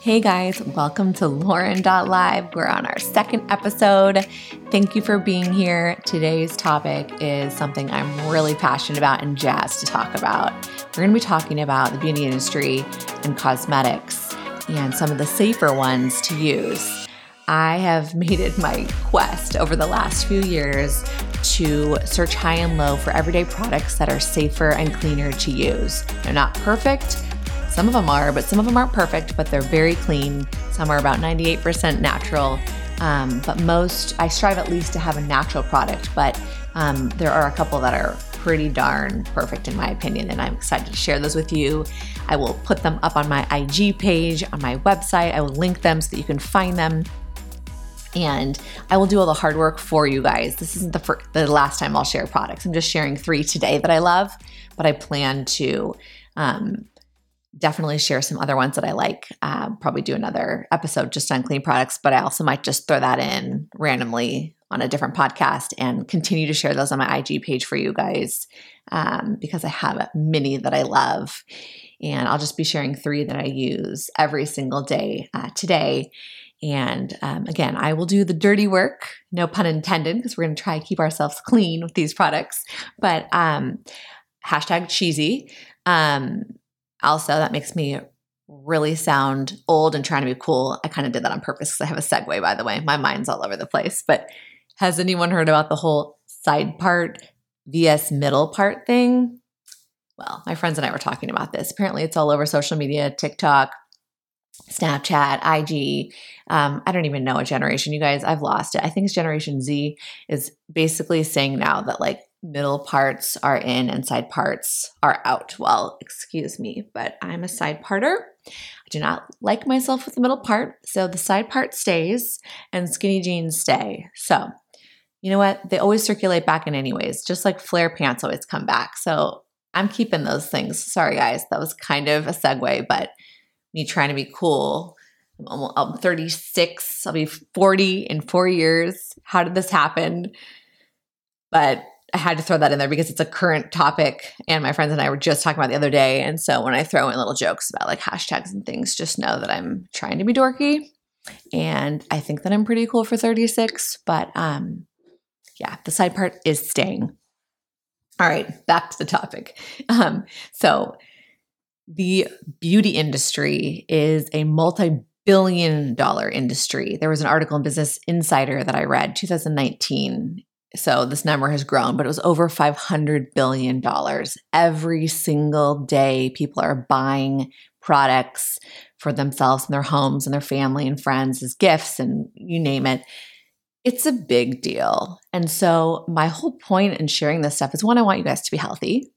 Hey guys, welcome to Lauren.live. We're on our second episode. Thank you for being here. Today's topic is something I'm really passionate about and jazzed to talk about. We're going to be talking about the beauty industry and cosmetics and some of the safer ones to use. I have made it my quest over the last few years to search high and low for everyday products that are safer and cleaner to use. They're not perfect. Some of them are, but some of them aren't perfect, but they're very clean. Some are about 98% natural, but most, I strive at least to have a natural product, but there are a couple that are pretty darn perfect in my opinion, and I'm excited to share those with you. I will put them up on my IG page, on my website. I will link them so that you can find them. And I will do all the hard work for you guys. This isn't the last time I'll share products. I'm just sharing three today that I love, but I plan to definitely share some other ones that I like. Probably do another episode just on clean products, but I also might just throw that in randomly on a different podcast and continue to share those on my IG page for you guys because I have many that I love. And I'll just be sharing three that I use every single day today. And again, I will do the dirty work, no pun intended, because we're going to try to keep ourselves clean with these products. But hashtag cheesy. Also, that makes me really sound old and trying to be cool. I kind of did that on purpose because I have a segue, by the way. My mind's all over the place. But has anyone heard about the whole side part vs. middle part thing? Well, my friends and I were talking about this. Apparently, it's all over social media, TikTok, Snapchat, IG. I don't even know what generation, you guys. I've lost it. I think it's Generation Z is basically saying now that like middle parts are in and side parts are out. Well, excuse me, but I'm a side parter. I do not like myself with the middle part. So the side part stays and skinny jeans stay. So you know what? They always circulate back in anyways, just like flare pants always come back. So I'm keeping those things. Sorry, guys. That was kind of a segue, but me trying to be cool. I'm 36. I'll be 40 in 4 years. How did this happen? But I had to throw that in there because it's a current topic and my friends and I were just talking about the other day. And so when I throw in little jokes about like hashtags and things, just know that I'm trying to be dorky and I think that I'm pretty cool for 36. But yeah, the side part is staying. All right, back to the topic. So the beauty industry is a multi-billion-dollar industry. There was an article in Business Insider that I read, 2019. So this number has grown, but it was over $500 billion. Every single day, people are buying products for themselves and their homes and their family and friends as gifts and you name it. It's a big deal. And so my whole point in sharing this stuff is, one, I want you guys to be healthy.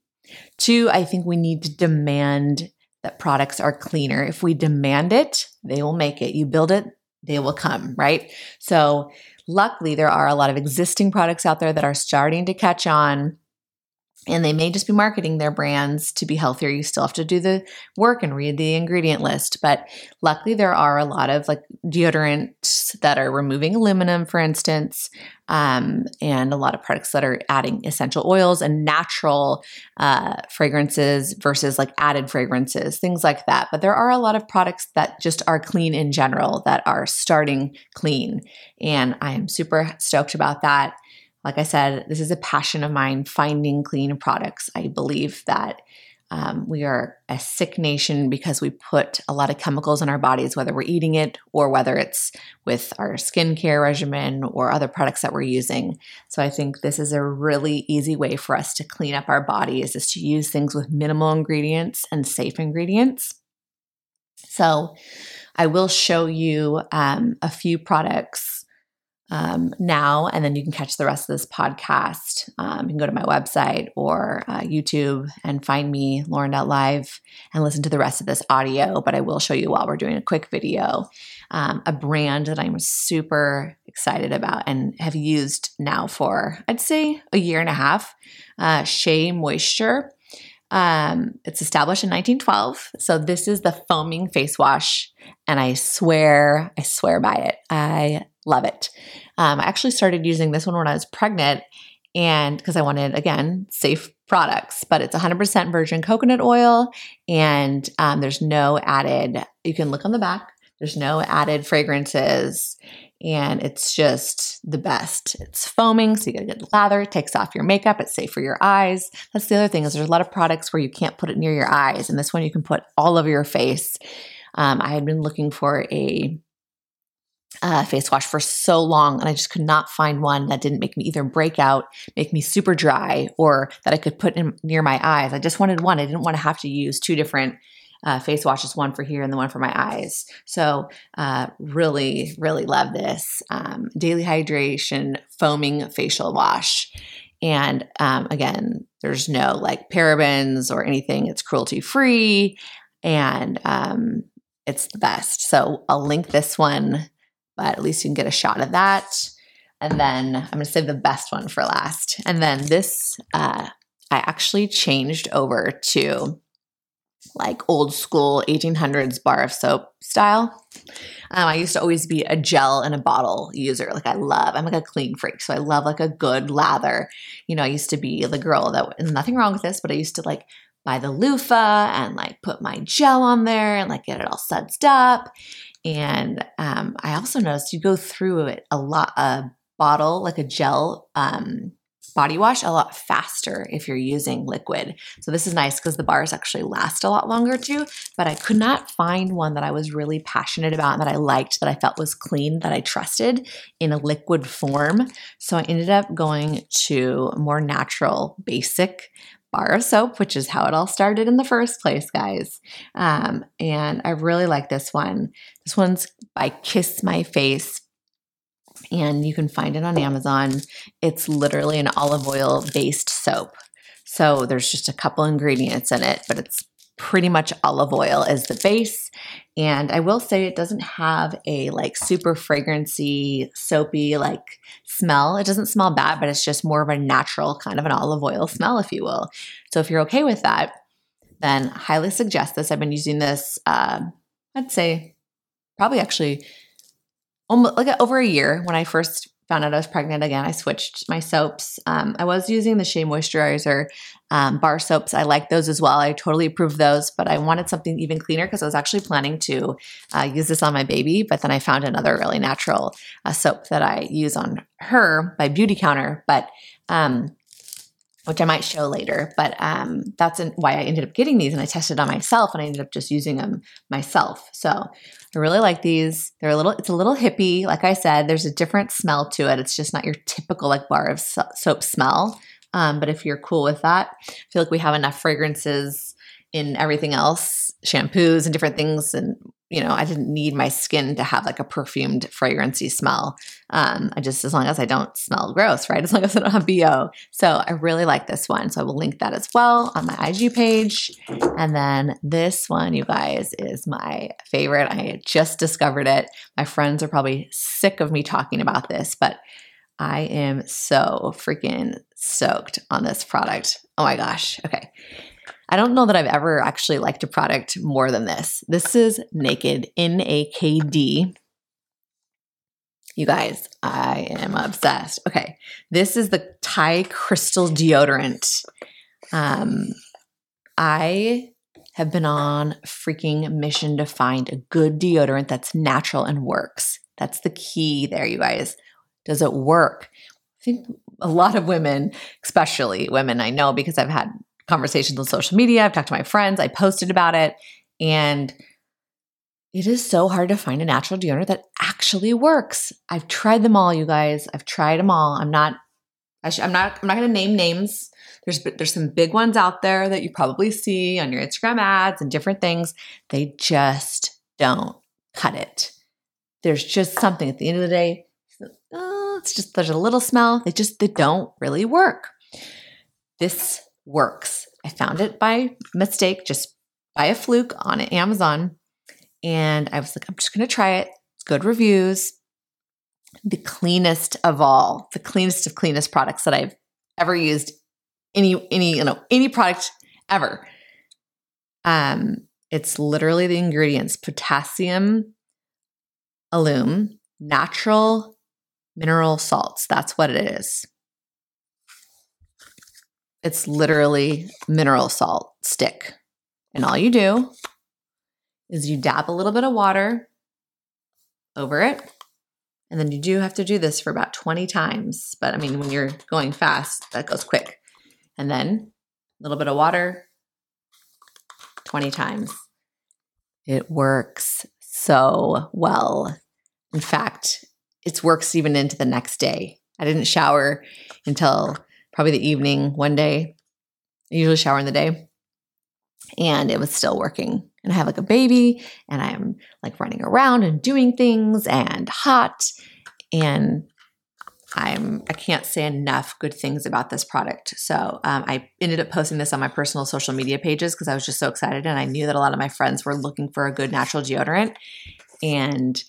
Two, I think we need to demand that products are cleaner. If we demand it, they will make it. You build it, they will come, right? So luckily, there are a lot of existing products out there that are starting to catch on, and they may just be marketing their brands to be healthier. You still have to do the work and read the ingredient list. But luckily, there are a lot of like deodorants that are removing aluminum, for instance, and a lot of products that are adding essential oils and natural fragrances versus like added fragrances, things like that. But there are a lot of products that just are clean in general that are starting clean. And I am super stoked about that. Like I said, this is a passion of mine, finding clean products. I believe that we are a sick nation because we put a lot of chemicals in our bodies, whether we're eating it or whether it's with our skincare regimen or other products that we're using. So I think this is a really easy way for us to clean up our bodies, is to use things with minimal ingredients and safe ingredients. So I will show you a few products now, and then you can catch the rest of this podcast. You can go to my website or YouTube and find me, Lauren.live, and listen to the rest of this audio, but I will show you while we're doing a quick video, a brand that I'm super excited about and have used now for, I'd say, a year and a half, Shea Moisture. It's established in 1912. So this is the foaming face wash. And I swear by it. I love it. I actually started using this one when I was pregnant and because I wanted, again, safe products, but it's 100% virgin coconut oil and there's no added, you can look on the back, There's no added fragrances, and it's just the best. It's foaming, so you get a good lather. It takes off your makeup. It's safe for your eyes. That's the other thing is there's a lot of products where you can't put it near your eyes, and this one you can put all over your face. I had been looking for a face wash for so long, and I just could not find one that didn't make me either break out, make me super dry, or that I could put in near my eyes. I just wanted one. I didn't want to have to use two different face washes, one for here and the one for my eyes. So really, really love this daily hydration foaming facial wash. And again, there's no like parabens or anything. It's cruelty free, and it's the best. So I'll link this one, but at least you can get a shot of that. And then I'm going to save the best one for last. And then this, I actually changed over to like old school 1800s bar of soap style. I used to always be a gel in a bottle user. Like I'm like a clean freak. So I love like a good lather. You know, I used to be the girl that, and nothing wrong with this, but I used to like buy the loofah and like put my gel on there and like get it all sudsed up. And I also noticed you go through it a lot, a bottle, like a gel body wash a lot faster if you're using liquid. So this is nice because the bars actually last a lot longer too, but I could not find one that I was really passionate about and that I liked, that I felt was clean, that I trusted in a liquid form. So I ended up going to more natural, basic bar of soap, which is how it all started in the first place, guys. And I really like this one. This one's by Kiss My Face, and you can find it on Amazon. It's literally an olive oil based soap. So there's just a couple ingredients in it, but it's pretty much olive oil as the base. And I will say it doesn't have a like super fragrancy, soapy like smell. It doesn't smell bad, but it's just more of a natural kind of an olive oil smell, if you will. So if you're okay with that, then highly suggest this. I've been using this, I'd say probably actually almost like over a year. When I first found out I was pregnant again, I switched my soaps. I was using the Shea Moisturizer bar soaps. I like those as well. I totally approve those, but I wanted something even cleaner because I was actually planning to use this on my baby, but then I found another really natural soap that I use on her by Beauty Counter, but which I might show later, but that's why I ended up getting these, and I tested on myself, and I ended up just using them myself. So I really like these. It's a little hippie. Like I said, there's a different smell to it. It's just not your typical like bar of soap smell. But if you're cool with that, I feel like we have enough fragrances in everything else, shampoos and different things. And, you know, I didn't need my skin to have like a perfumed fragrancy smell. I just, as long as I don't smell gross, right? As long as I don't have BO. So I really like this one. So I will link that as well on my IG page. And then this one, you guys, is my favorite. I just discovered it. My friends are probably sick of me talking about this, but I am so freaking stoked on this product. Oh my gosh. Okay. I don't know that I've ever actually liked a product more than this. This is Naked, N-A-K-D. You guys, I am obsessed. Okay, this is the Thai crystal deodorant. I have been on freaking mission to find a good deodorant that's natural and works. That's the key there, you guys. Does it work? I think a lot of women, especially women I know, because I've had conversations on social media, I've talked to my friends, I posted about it, and it is so hard to find a natural deodorant that actually works. I've tried them all, you guys. I've tried them all. I'm not going to name names. There's some big ones out there that you probably see on your Instagram ads and different things. They just don't cut it. There's just something at the end of the day. It's just, there's a little smell. They don't really work. This works. I found it by mistake, just by a fluke on Amazon. And I was like, I'm just going to try it. It's good reviews. The cleanest of all, the cleanest of cleanest products that I've ever used, any product ever. It's literally the ingredients: potassium, alum, natural mineral salts. That's what it is. It's literally mineral salt stick. And all you do is you dab a little bit of water over it. And then you do have to do this for about 20 times. But I mean, when you're going fast, that goes quick. And then a little bit of water, 20 times. It works so well. In fact, it works even into the next day. I didn't shower until probably the evening one day. I usually shower in the day. And it was still working. And I have like a baby and I'm like running around and doing things and hot. And I can't say enough good things about this product. So I ended up posting this on my personal social media pages because I was just so excited. And I knew that a lot of my friends were looking for a good natural deodorant. And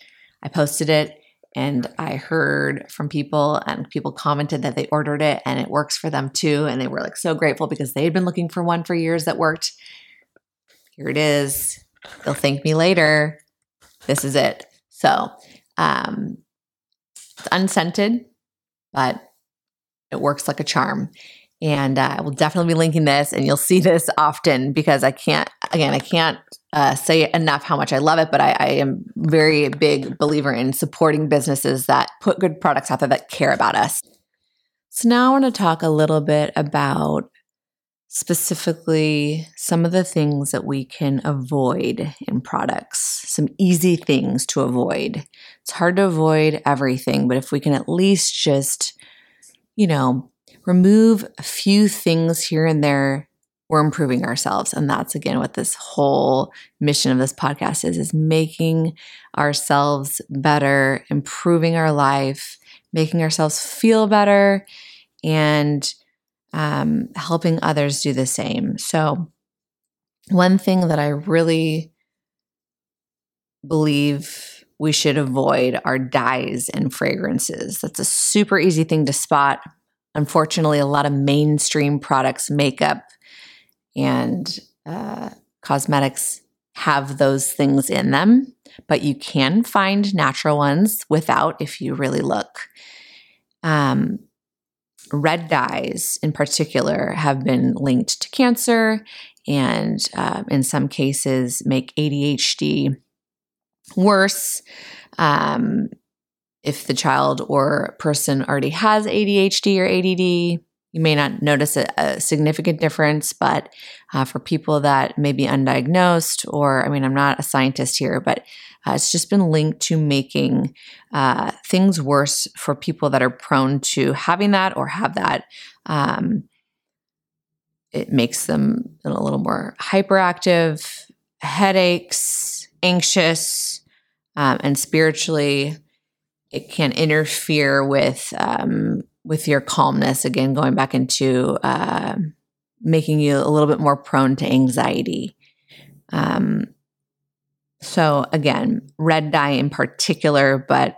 I posted it and I heard from people, and people commented that they ordered it and it works for them too. And they were like so grateful because they had been looking for one for years that worked. Here it is. They'll thank me later. This is it. So it's unscented, but it works like a charm. And I will definitely be linking this, and you'll see this often because I can't say enough how much I love it, but I am very big believer in supporting businesses that put good products out there that care about us. So now I want to talk a little bit about specifically some of the things that we can avoid in products, some easy things to avoid. It's hard to avoid everything, but if we can at least just, remove a few things here and there, we're improving ourselves. And that's, again, what this whole mission of this podcast is making ourselves better, improving our life, making ourselves feel better, and helping others do the same. So one thing that I really believe we should avoid are dyes and fragrances. That's a super easy thing to spot. Unfortunately, a lot of mainstream products, makeup and cosmetics, have those things in them, but you can find natural ones without if you really look. Red dyes in particular have been linked to cancer and in some cases make ADHD worse. If the child or person already has ADHD or ADD, you may not notice a significant difference, but for people that may be undiagnosed, or I'm not a scientist here, but it's just been linked to making things worse for people that are prone to having that or have that. It makes them a little more hyperactive, headaches, anxious, and spiritually it can interfere with your calmness, again, going back into making you a little bit more prone to anxiety. So again, red dye in particular, but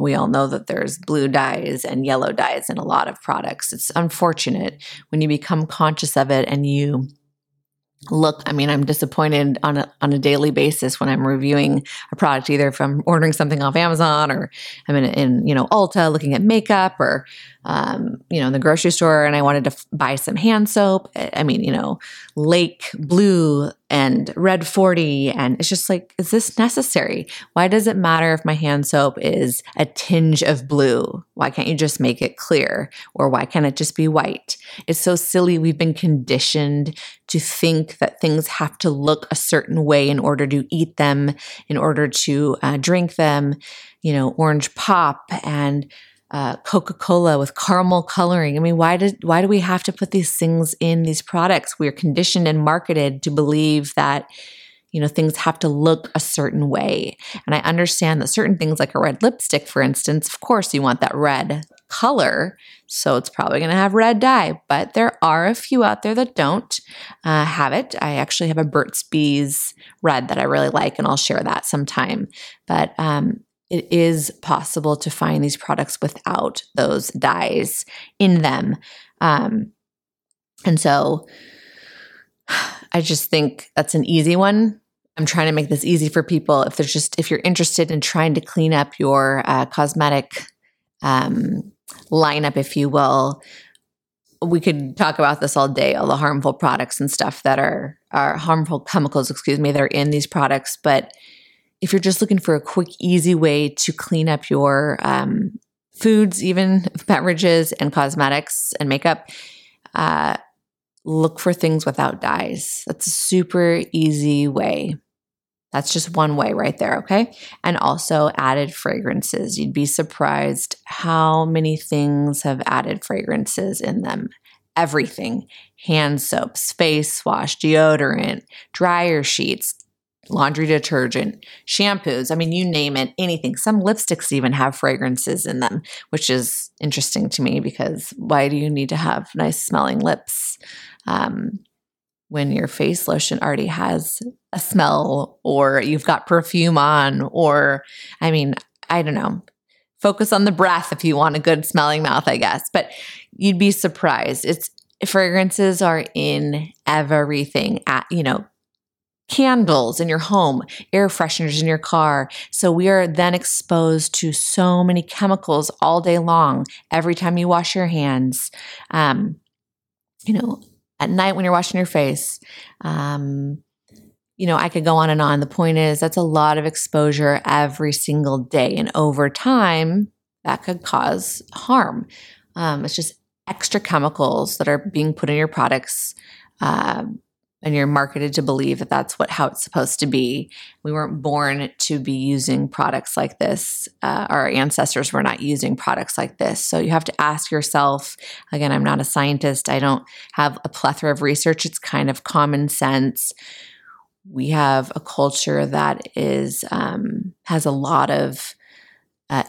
we all know that there's blue dyes and yellow dyes in a lot of products. It's unfortunate when you become conscious of it and you look. I'm disappointed on a daily basis when I'm reviewing a product, either if I'm ordering something off Amazon or I'm in Ulta looking at makeup, or in the grocery store and I wanted to buy some hand soap. Lake Blue and Red 40, and it's just like, is this necessary? Why does it matter if my hand soap is a tinge of blue? Why can't you just make it clear? Or why can't it just be white? It's so silly. We've been conditioned to think that things have to look a certain way in order to eat them, in order to drink them, orange pop and Coca-Cola with caramel coloring. Why do we have to put these things in these products? We are conditioned and marketed to believe that, things have to look a certain way. And I understand that certain things, like a red lipstick, for instance, of course you want that red color, so it's probably going to have red dye, but there are a few out there that don't have it. I actually have a Burt's Bees red that I really like, and I'll share that sometime. But it is possible to find these products without those dyes in them. And so I just think that's an easy one. I'm trying to make this easy for people. If you're interested in trying to clean up your cosmetic lineup, if you will, we could talk about this all day, all the harmful products and stuff that are harmful chemicals, that are in these products. But If you're just looking for a quick, easy way to clean up your foods, even beverages and cosmetics and makeup, look for things without dyes. That's a super easy way. That's just one way right there, okay? And also added fragrances. You'd be surprised how many things have added fragrances in them. Everything. Hand soaps, face wash, deodorant, dryer sheets, laundry detergent, shampoos. I mean, you name it, anything. Some lipsticks even have fragrances in them, which is interesting to me because why do you need to have nice smelling lips when your face lotion already has a smell or you've got perfume on or, I mean, I don't know. Focus on the breath if you want a good smelling mouth, I guess. But you'd be surprised. Fragrances are in everything, candles in your home, air fresheners in your car. So we are then exposed to so many chemicals all day long. Every time you wash your hands, at night when you're washing your face, I could go on and on. The point is that's a lot of exposure every single day. And over time, that could cause harm. It's just extra chemicals that are being put in your products and you're marketed to believe that that's how it's supposed to be. We weren't born to be using products like this. Our ancestors were not using products like this. So you have to ask yourself, again, I'm not a scientist. I don't have a plethora of research. It's kind of common sense. We have a culture that is has a lot of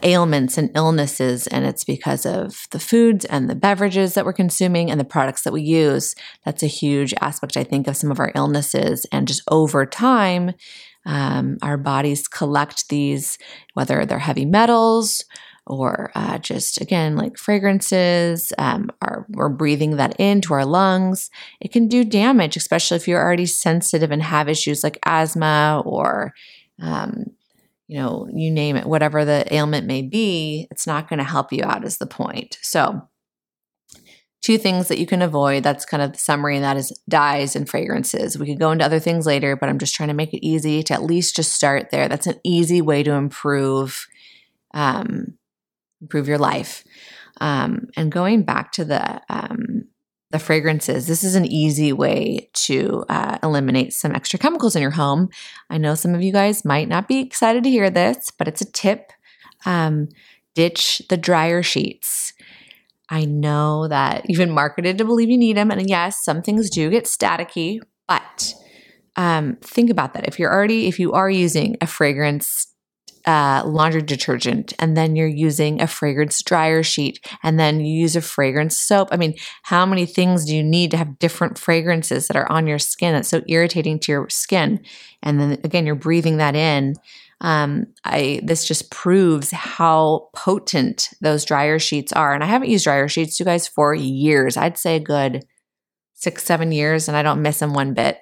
ailments and illnesses, and it's because of the foods and the beverages that we're consuming and the products that we use. That's a huge aspect, I think, of some of our illnesses. And just over time, our bodies collect these, whether they're heavy metals or just, again, like fragrances, we're breathing that into our lungs. It can do damage, especially if you're already sensitive and have issues like asthma or you name it, whatever the ailment may be, it's not going to help you out is the point. So 2 things that you can avoid, that's kind of the summary, and that is dyes and fragrances. We could go into other things later, but I'm just trying to make it easy to at least just start there. That's an easy way to improve your life. And going back to the fragrances, this is an easy way to eliminate some extra chemicals in your home. I know some of you guys might not be excited to hear this, but it's a tip. Ditch the dryer sheets. I know that you've been marketed to believe you need them. And yes, some things do get staticky, but think about that. If you are using a fragrance laundry detergent, and then you're using a fragrance dryer sheet, and then you use a fragrance soap. I mean, how many things do you need to have different fragrances that are on your skin? That's so irritating to your skin. And then again, you're breathing that in. This just proves how potent those dryer sheets are. And I haven't used dryer sheets, you guys, for years. I'd say a good 6-7 years, and I don't miss them one bit.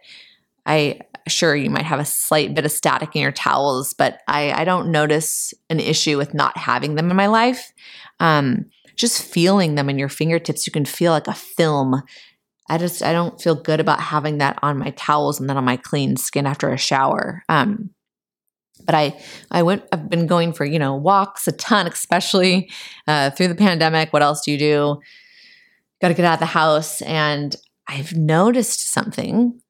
Sure, you might have a slight bit of static in your towels, but I don't notice an issue with not having them in my life. Just feeling them in your fingertips, you can feel like a film. I don't feel good about having that on my towels and then on my clean skin after a shower. But I've been going for, walks a ton, especially through the pandemic. What else do you do? Got to get out of the house. And I've noticed something.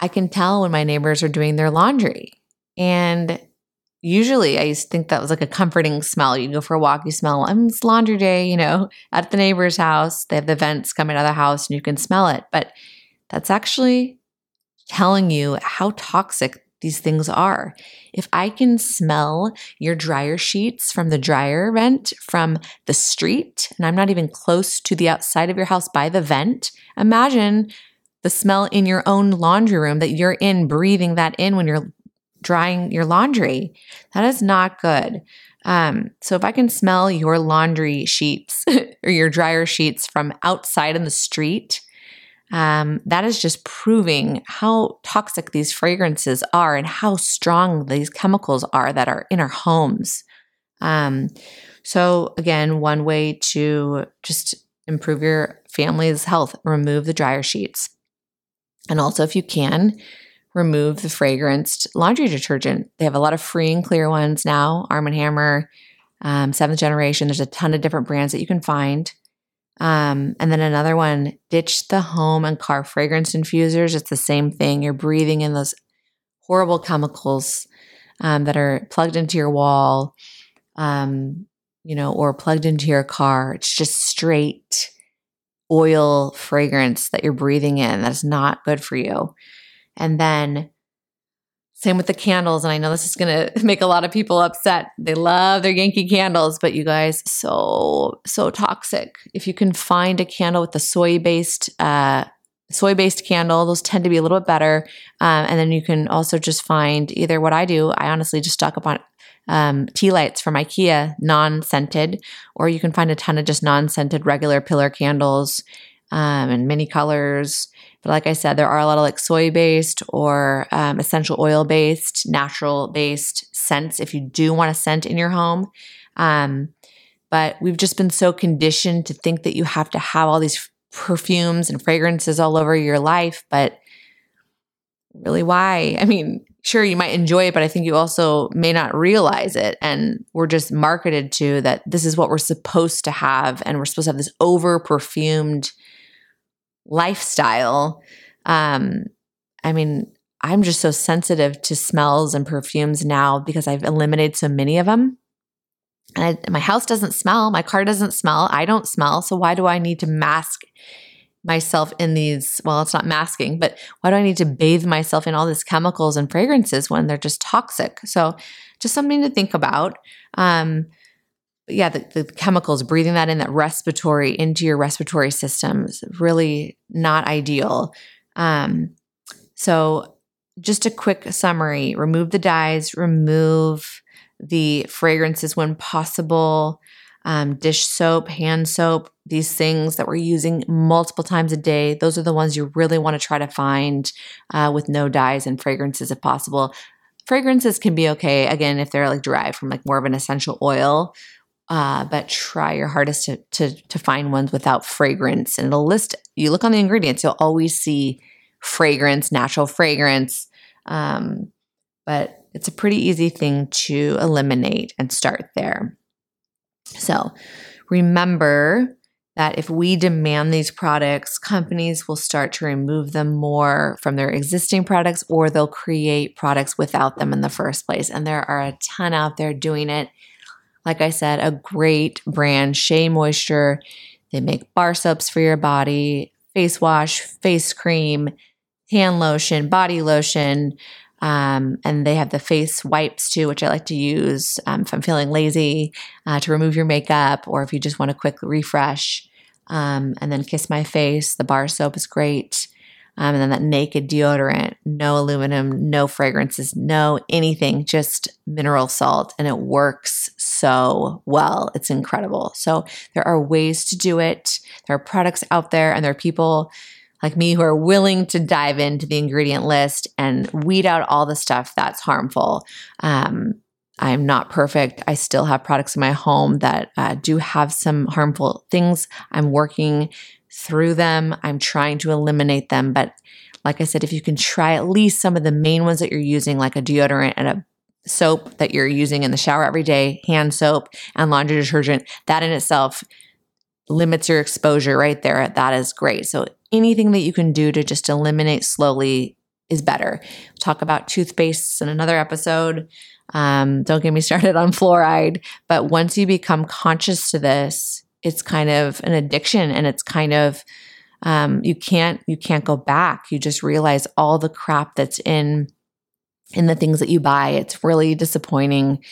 I can tell when my neighbors are doing their laundry. And usually I used to think that was like a comforting smell. You go for a walk, you smell, it's laundry day, at the neighbor's house. They have the vents coming out of the house and you can smell it. But that's actually telling you how toxic these things are. If I can smell your dryer sheets from the dryer vent from the street, and I'm not even close to the outside of your house by the vent, imagine the smell in your own laundry room that you're in, breathing that in when you're drying your laundry. That is not good. So if I can smell your laundry sheets or your dryer sheets from outside in the street, that is just proving how toxic these fragrances are and how strong these chemicals are that are in our homes. So again, one way to just improve your family's health, remove the dryer sheets. And also, if you can, remove the fragranced laundry detergent. They have a lot of free and clear ones now, Arm & Hammer, Seventh Generation. There's a ton of different brands that you can find. And then another one, ditch the home and car fragrance infusers. It's the same thing. You're breathing in those horrible chemicals that are plugged into your wall, or plugged into your car. It's just straight oil fragrance that you're breathing in. That's not good for you. And then same with the candles. And I know this is going to make a lot of people upset. They love their Yankee candles, but you guys, so toxic. If you can find a candle with a soy-based candle, those tend to be a little bit better. And then you can also just find either what I do. I honestly just stock up on tea lights from IKEA, non-scented, or you can find a ton of just non-scented regular pillar candles in many colors. But like I said, there are a lot of like soy-based or essential oil-based, natural-based scents if you do want a scent in your home. But we've just been so conditioned to think that you have to have all these perfumes and fragrances all over your life, but really why? I mean, sure, you might enjoy it, but I think you also may not realize it. And we're just marketed to that this is what we're supposed to have, and we're supposed to have this over-perfumed lifestyle. I'm just so sensitive to smells and perfumes now because I've eliminated so many of them. And my house doesn't smell. My car doesn't smell. I don't smell. So why do I need to mask myself in these? Well, it's not masking, but why do I need to bathe myself in all these chemicals and fragrances when they're just toxic? So just something to think about. The chemicals, breathing that in, into your respiratory system is really not ideal. So just a quick summary. Remove the dyes. Remove the fragrances when possible, dish soap, hand soap, these things that we're using multiple times a day. Those are the ones you really want to try to find with no dyes and fragrances if possible. Fragrances can be okay, again, if they're like derived from like more of an essential oil, but try your hardest to find ones without fragrance. And the list, you look on the ingredients, you'll always see fragrance, natural fragrance, but it's a pretty easy thing to eliminate and start there. So remember that if we demand these products, companies will start to remove them more from their existing products, or they'll create products without them in the first place. And there are a ton out there doing it. Like I said, a great brand, Shea Moisture. They make bar soaps for your body, face wash, face cream, hand lotion, body lotion. And they have the face wipes too, which I like to use if I'm feeling lazy to remove your makeup, or if you just want a quick refresh. And then Kiss My Face, the bar soap is great. And then that Naked deodorant, no aluminum, no fragrances, no anything, just mineral salt. And it works so well. It's incredible. So there are ways to do it. There are products out there, and there are people like me who are willing to dive into the ingredient list and weed out all the stuff that's harmful. I'm not perfect. I still have products in my home that do have some harmful things. I'm working through them. I'm trying to eliminate them. But like I said, if you can try at least some of the main ones that you're using, like a deodorant and a soap that you're using in the shower every day, hand soap and laundry detergent, that in itself limits your exposure right there. That is great. So anything that you can do to just eliminate slowly is better. We'll talk about toothpastes in another episode. Don't get me started on fluoride. But once you become conscious to this, it's kind of an addiction, and it's kind of you can't go back. You just realize all the crap that's in the things that you buy. It's really disappointing.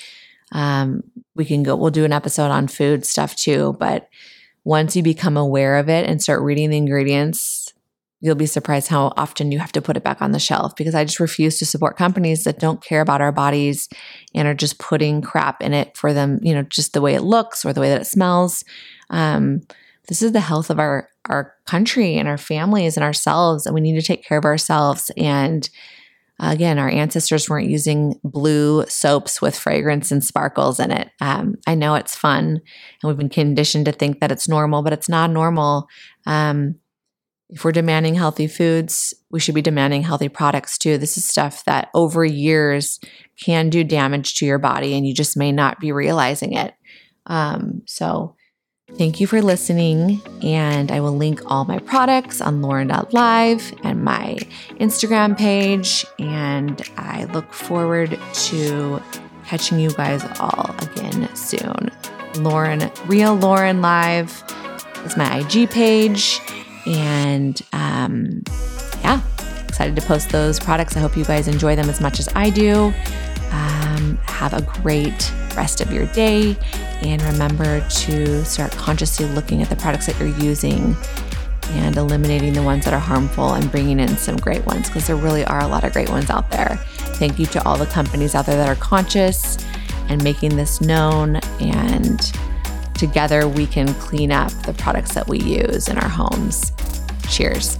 We'll do an episode on food stuff too, but once you become aware of it and start reading the ingredients, you'll be surprised how often you have to put it back on the shelf, because I just refuse to support companies that don't care about our bodies and are just putting crap in it for them, just the way it looks or the way that it smells. This is the health of our country and our families and ourselves, and we need to take care of ourselves. And again, our ancestors weren't using blue soaps with fragrance and sparkles in it. I know it's fun, and we've been conditioned to think that it's normal, but it's not normal. If we're demanding healthy foods, we should be demanding healthy products too. This is stuff that over years can do damage to your body and you just may not be realizing it. So thank you for listening, and I will link all my products on Lauren.live and my Instagram page, and I look forward to catching you guys all again soon. Lauren Live is my IG page. And yeah, excited to post those products. I hope you guys enjoy them as much as I do. Have a great rest of your day. And remember to start consciously looking at the products that you're using and eliminating the ones that are harmful and bringing in some great ones, because there really are a lot of great ones out there. Thank you to all the companies out there that are conscious and making this known, and together we can clean up the products that we use in our homes. Cheers.